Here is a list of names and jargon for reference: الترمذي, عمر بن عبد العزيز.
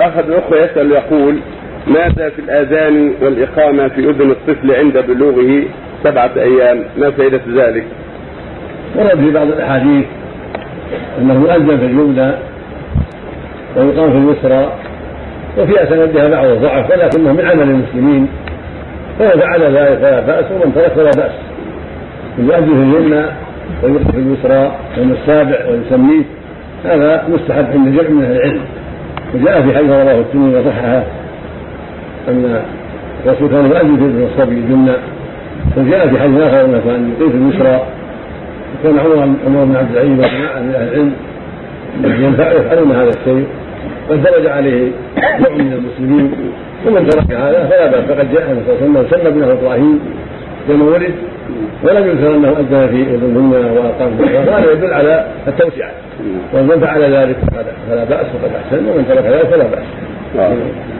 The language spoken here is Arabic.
أحد الأخوة يسأل يقول: ماذا في الأذان والإقامة في أذن الطفل عند بلوغه 7 أيام؟ ما فائدة ذلك؟ ورد في بعض الأحاديث أنه يؤذن في اليمنى ويقام في اليسرى، وفي أسندها بعض الضعف، ولكنه من عمل المسلمين، فمن فعل ذلك فلا بأس، ومن ترك فلا بأس. يؤذن في اليمنى ويقام في اليسرى من السابع ويسميه، هذا مستحب عند جمع من العلم. وجاء في حديث رواه الترمذي وصححه أن الرسول كان يؤذن في أذن الصبي اليمنى، وجاء في حديث آخر أنه كان يقيم في اليسرى، وكان عمر بن عبد العزيز وجماعة من أهل العلم يفعلون هذا الشيء، واندرج عليه نوع من المسلمين، ومن ترك هذا فلا بأس، فقد جاء النبي صلى الله عليه وسلم وسمى ابنه إبراهيم لما ولد ولم يذكر أنه أذن في أذنهن وأقام الصلاة، وهذا يدل على التوسعة، ومن فعل ذلك فلا بأس وقد أحسن، ومن ترك ذلك فلا بأس.